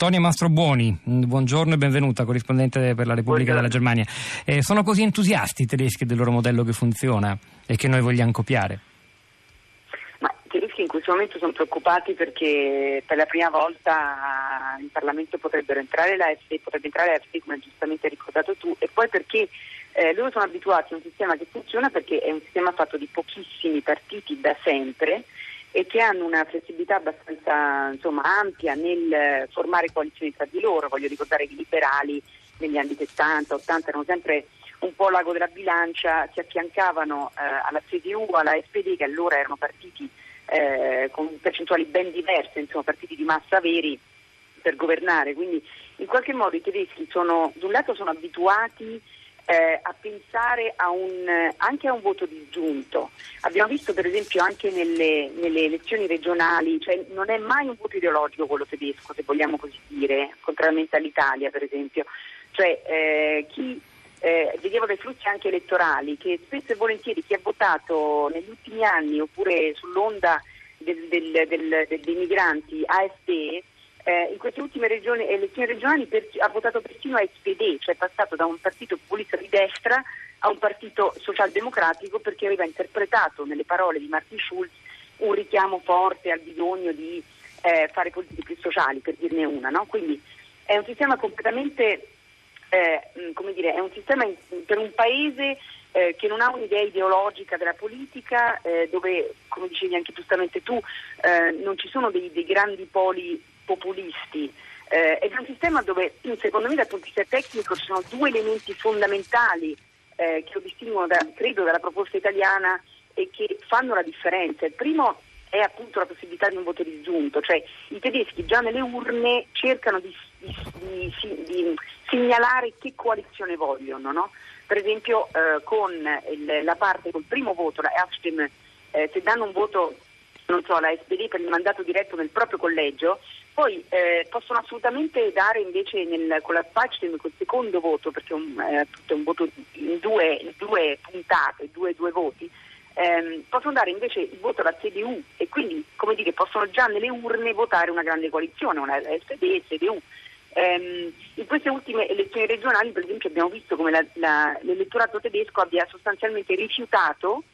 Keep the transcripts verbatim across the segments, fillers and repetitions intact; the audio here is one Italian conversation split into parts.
Tonia Mastrobuoni, buongiorno e benvenuta, corrispondente per la Repubblica della Germania. Eh, sono così entusiasti i tedeschi del loro modello che funziona e che noi vogliamo copiare? Ma i tedeschi in questo momento sono preoccupati perché per la prima volta in Parlamento potrebbero entrare la A F D, potrebbe entrare la A F D, come giustamente hai ricordato tu, e poi perché eh, loro sono abituati a un sistema che funziona perché è un sistema fatto di pochissimi partiti da sempre e che hanno una flessibilità abbastanza insomma ampia nel formare coalizioni tra di loro. Voglio ricordare che i liberali negli anni settanta ottanta erano sempre un po' l'ago della bilancia, si affiancavano eh, alla C D U, alla S P D, che allora erano partiti eh, con percentuali ben diverse, insomma partiti di massa veri per governare. Quindi in qualche modo i tedeschi sono, da un lato sono abituati Eh, a pensare a un, anche a un voto disgiunto. Abbiamo visto per esempio anche nelle, nelle elezioni regionali, cioè non è mai un voto ideologico quello tedesco, se vogliamo così dire, contrariamente all'Italia per esempio. Cioè eh, chi eh, vedevo dai flussi anche elettorali che spesso e volentieri chi ha votato negli ultimi anni oppure sull'onda del, del, del, del, dei migranti A F D, Eh, in queste ultime regioni, elezioni regionali per, ha votato persino a S P D, cioè è passato da un partito populista di destra a un partito socialdemocratico, perché aveva interpretato nelle parole di Martin Schulz un richiamo forte al bisogno di eh, fare politiche più sociali, per dirne una, no? Quindi è un sistema completamente, eh, come dire, è un sistema in, per un paese Eh, che non ha un'idea ideologica della politica, eh, dove, come dicevi anche giustamente tu, eh, non ci sono dei, dei grandi poli populisti. Eh, ed è un sistema dove, secondo me, dal punto di vista tecnico ci sono due elementi fondamentali eh, che lo distinguono, da, credo, dalla proposta italiana e che fanno la differenza. Il primo è appunto la possibilità di un voto disgiunto, cioè i tedeschi già nelle urne cercano di, di, di, di segnalare che coalizione vogliono, no? Per esempio eh, con il, la parte col primo voto, la Abstimmung, eh, se danno un voto non so alla S P D per il mandato diretto nel proprio collegio, poi eh, possono assolutamente dare invece nel, con la Abstimmung col secondo voto, perché è un, eh, un voto in due, in due puntate, due, due voti. Eh, possono dare invece il voto alla C D U e quindi, come dire, possono già nelle urne votare una grande coalizione, una S P D e C D U. Eh, in queste ultime elezioni regionali, per esempio, abbiamo visto come la, la, l'elettorato tedesco abbia sostanzialmente rifiutato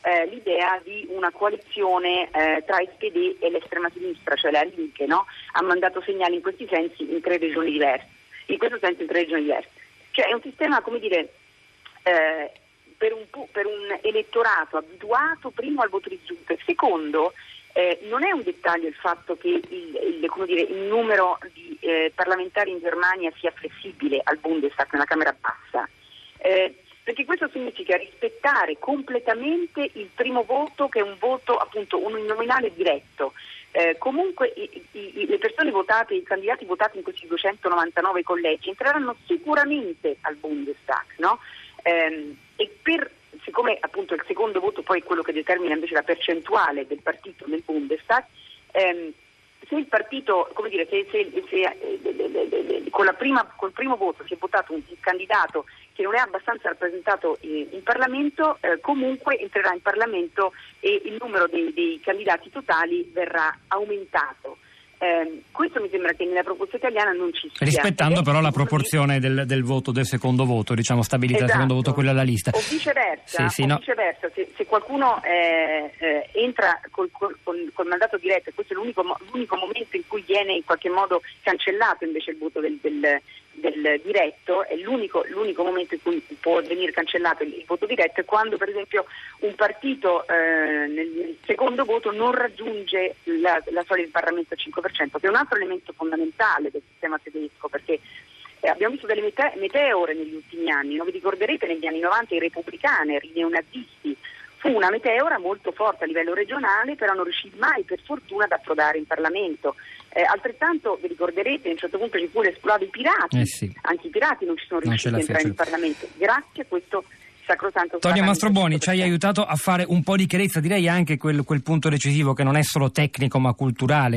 eh, l'idea di una coalizione eh, tra S P D e l'estrema sinistra, cioè la Linke, no? Ha mandato segnali in questi sensi in tre regioni diverse. In questo senso, in tre regioni diverse. Cioè, è un sistema, come dire, eh, Per un, per un elettorato abituato primo al voto disgiunto, e secondo eh, non è un dettaglio il fatto che il, il, come dire, il numero di eh, parlamentari in Germania sia flessibile al Bundestag, nella Camera bassa, eh, perché questo significa rispettare completamente il primo voto, che è un voto appunto uninominale diretto. Eh, comunque i, i, le persone votate, i candidati votati in questi duecentonovantanove collegi entreranno sicuramente al Bundestag, no? Eh, e per, siccome appunto il secondo voto poi è quello che determina invece la percentuale del partito nel Bundestag, ehm, se il partito, come dire, se, se, se eh, con la prima, col primo voto si è votato un, un candidato che non è abbastanza rappresentato eh, in Parlamento, eh, comunque entrerà in Parlamento e il numero dei, dei candidati totali verrà aumentato. Eh, questo mi sembra che nella proposta italiana non ci sia, rispettando però la proporzione del, del voto, del secondo voto, diciamo stabilita, esatto. Il secondo voto, quella alla lista, o viceversa, sì, sì, o no. viceversa se, se qualcuno eh, eh, entra col, col, col, col mandato diretto, e questo è l'unico, l'unico momento in cui viene in qualche modo cancellato invece il voto del, del, del diretto, è l'unico, l'unico momento in cui può venire cancellato il, il voto diretto, è quando per esempio un partito eh, nel secondo voto non raggiunge la, la soglia del Parlamento a cinque per cento, che è un altro elemento fondamentale del sistema tedesco, perché eh, abbiamo visto delle mete- meteore negli ultimi anni. Non vi ricorderete negli anni novanta i repubblicani, i neonazisti, fu una meteora molto forte a livello regionale, però non riuscì mai per fortuna ad approdare in Parlamento. Eh, altrettanto vi ricorderete a un certo punto ci fu l'esplorato dei pirati, eh sì. Anche i pirati non ci sono riusciti a entrare in Parlamento grazie a questo sacrosanto. Tonia Mastrobuoni ci hai aiutato a fare un po' di chiarezza, direi anche quel, quel punto decisivo che non è solo tecnico ma culturale.